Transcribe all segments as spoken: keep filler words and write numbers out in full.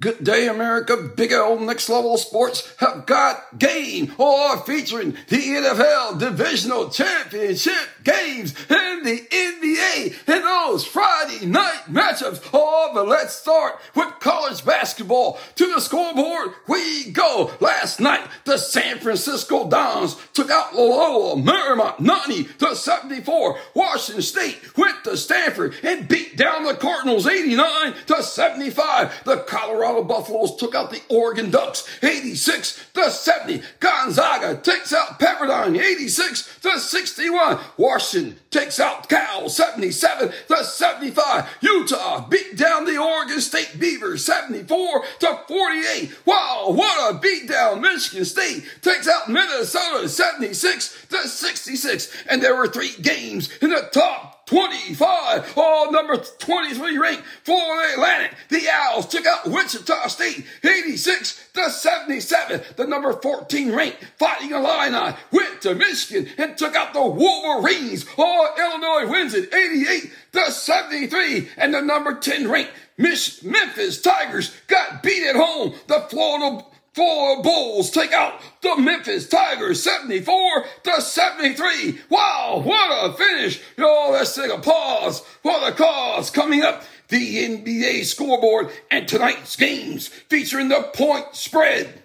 Good day, America. Big old Next Level Sports have got game, or featuring the N F L Divisional Championship games and the N B A and those Friday night matchups. Oh, but let's start with college basketball. To the scoreboard we go. Last night, the San Francisco Dons took out Loyola Marymount ninety to seventy-four. Washington State went to Stanford and beat down the Cardinals eighty-nine to seventy-five. The Colorado Buffaloes took out the Oregon Ducks eighty-six to seventy. Gonzaga takes out Pepperdine eighty-six to sixty-one. Washington takes out Cal seventy-seven to seventy-five. Utah beat down the Oregon State Beavers seventy-four to forty-eight. Wow, what a beatdown! Michigan State takes out Minnesota seventy-six to sixty-six. And there were three games in the top twenty-five, oh, number twenty-three ranked Florida Atlantic. The Owls took out Wichita State eighty-six to seventy-seven. The number fourteen ranked Fighting Illini went to Michigan and took out the Wolverines. Oh, Illinois wins it eighty-eight to seventy-three. And the number ten ranked Memphis Tigers got beat at home. The Florida Florida Bulls take out the Memphis Tigers seventy-four to seventy-three. Wow, what a finish. Yo, let's take a pause for the cause. Coming up, the N B A scoreboard and tonight's games featuring the point spread.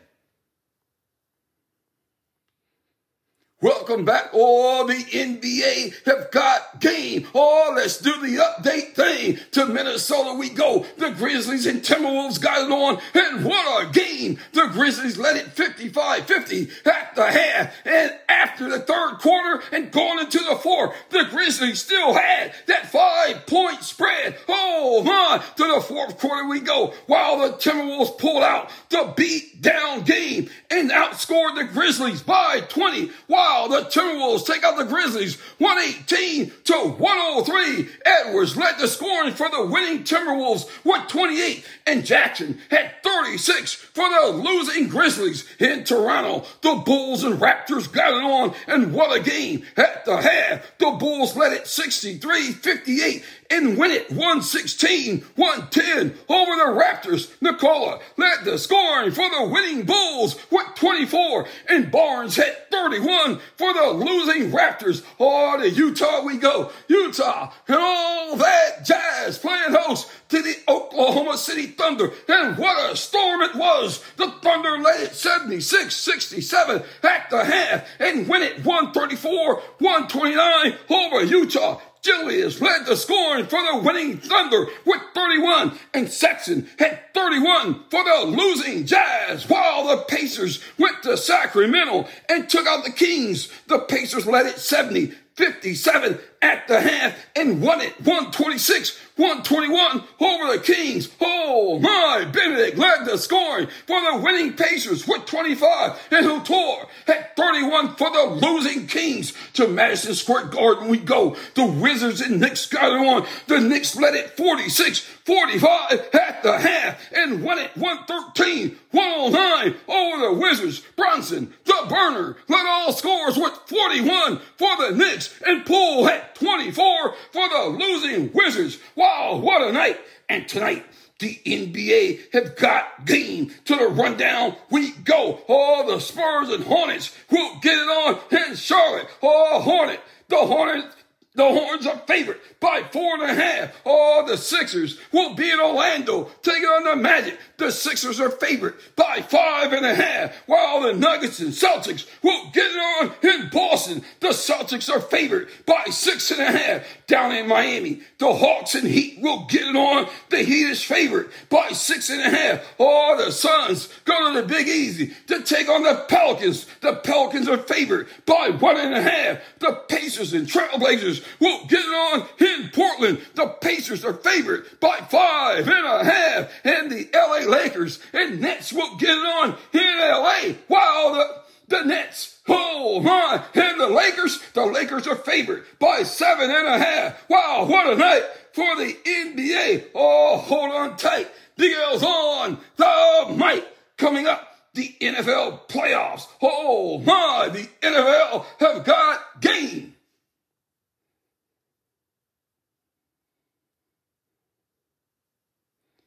Welcome back. Oh, the N B A have got game. Oh, let's do the update thing. To Minnesota we go. The Grizzlies and Timberwolves got it on. And what a game. The Grizzlies led it fifty-five fifty at the half. And after the third quarter and going into the fourth, the Grizzlies still had that five-point spread. Oh, my. To the fourth quarter we go. While the Timberwolves pulled out the beat-down game and outscored the Grizzlies by twenty. Wow. The Timberwolves take out the Grizzlies one eighteen to one oh three. Edwards led the scoring for the winning Timberwolves with twenty-eight, and Jackson had thirty-six for the losing Grizzlies. In Toronto, the Bulls and Raptors got it on, and what a game at the half. The Bulls led it sixty-three fifty-eight and win it one sixteen to one ten over the Raptors. Nicola led the scoring for the winning Bulls with twenty-four, and Barnes had thirty-one for the losing Raptors. Oh, to Utah we go. Utah and all that jazz playing host to the Oklahoma City Thunder, and what a storm it was. The Thunder led it seventy-six sixty-seven at the half and win it one thirty-four to one twenty-nine over Utah. Julius led the scoring for the winning Thunder with thirty-one, and Sexton had thirty-one for the losing Jazz, while the Pacers went to Sacramento and took out the Kings. The Pacers led it seventy fifty-seven at the half and won it one twenty-six to one twenty-one over the Kings. Oh my, Benedict led the scoring for the winning Pacers with twenty-five, and Hutor had thirty-one for the losing Kings. To Madison Square Garden we go. The Wizards and Knicks got it on. The Knicks led it forty-six forty-five at the half and won it one thirteen to one oh nine over the Wizards. Bronson, the burner, led all scores with forty-one for the Knicks, and Poole had twenty-four for the losing Wizards. Wow, what a night. And tonight, the N B A have got game. To the rundown we go. Oh, the Spurs and Hornets will get it on in Charlotte. Oh, Hornet, the Hornets. The Horns are favored by four and a half. Oh, the Sixers will be in Orlando taking on the Magic. The Sixers are favored by five and a half, while the Nuggets and Celtics will get it on in Boston. The Celtics are favored by six and a half down in Miami. The Hawks and Heat will get it on. The Heat is favored by six and a half. Oh, the Suns go to the Big Easy to take on the Pelicans. The Pelicans are favored by one and a half. The Pacers and Trailblazers we'll get it on in Portland. The Pacers are favored by five and a half. And the L A Lakers and Nets will get it on in L A. While the, the Nets, oh my, and the Lakers, the Lakers are favored by seven and a half. Wow, what a night for the N B A. Oh, hold on tight. D L's on the mic. Coming up, the N F L playoffs. Oh my, the N F L have got game.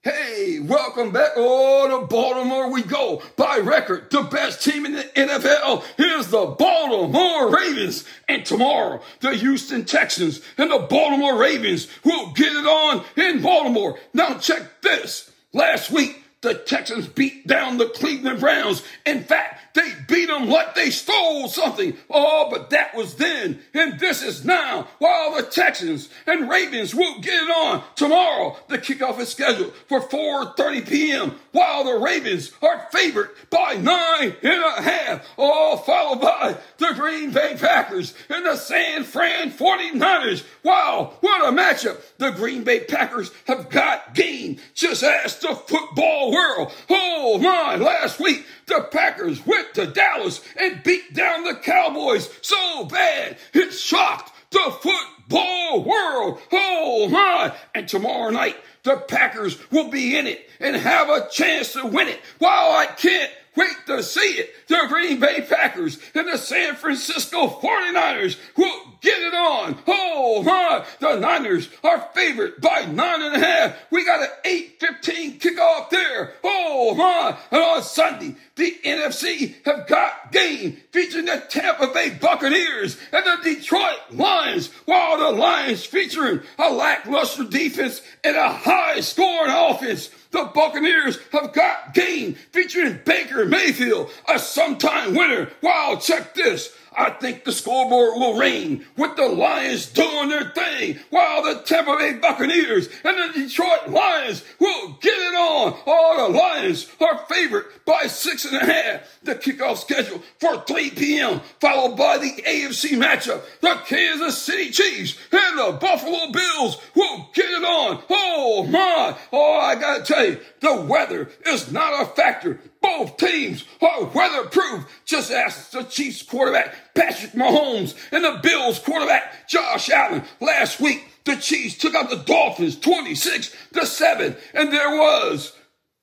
Hey! Hey, welcome back. Oh, to Baltimore we go. By record, the best team in the N F L is the Baltimore Ravens. And tomorrow, the Houston Texans and the Baltimore Ravens will get it on in Baltimore. Now check this. Last week, the Texans beat down the Cleveland Browns. In fact, they beat them like they stole something. Oh, but that was then, and this is now. While the Texans and Ravens will get it on tomorrow, the kickoff is scheduled for four thirty p.m., while the Ravens are favored by nine and a half, all followed by the Green Bay Packers and the San Fran forty-niners. Wow, what a matchup. The Green Bay Packers have got game. Just ask the football world. Oh my, last week the Packers went to Dallas and beat down the Cowboys so bad it shocked the football world. Oh my, and tomorrow night the Packers will be in it and have a chance to win it. While I can't wait to see it, the Green Bay Packers and the San Francisco forty-niners will get it on. Oh my, the Niners are favored by nine and a half. We got an eight fifteen kickoff there. Oh my, and on Sunday, the N F C have got game featuring the Tampa Bay Buccaneers and the Detroit Lions, while the Lions featuring a lackluster defense and a high-scoring offense. The Buccaneers have got game featuring Baker Mayfield, a sometime winner. Wow, check this. I think the scoreboard will ring with the Lions doing their thing, while the Tampa Bay Buccaneers and the Detroit Lions will get it on. All the Lions are favored by six and a half. The kickoff schedule for three p.m., followed by the A F C matchup. The Kansas City Chiefs and the Buffalo Bills will get it on. Oh my, oh, I gotta tell you, the weather is not a factor. Both teams are weatherproof. Just ask the Chiefs quarterback, Patrick Mahomes, and the Bills quarterback, Josh Allen. Last week, the Chiefs took out the Dolphins twenty-six to seven, and there was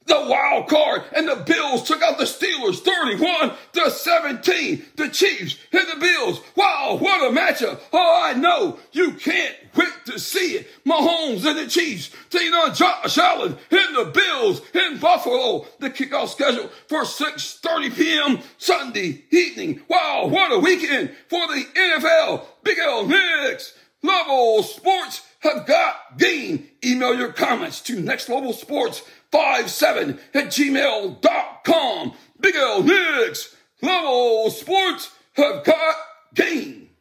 the wild card, and the Bills took out the Steelers thirty-one to seventeen. The Chiefs hit the Bills. Wow, what a matchup. Oh, I know you can't wait to see it. Mahomes and the Chiefs taking on Josh Allen and the Bills in Buffalo. The kickoff schedule for six thirty p.m. Sunday evening. Wow, what a weekend for the N F L. Big L Knicks, Level Sports have got game. Email your comments to next level sports five seven at gmail dot com. Big L Knicks, Level Sports have got game.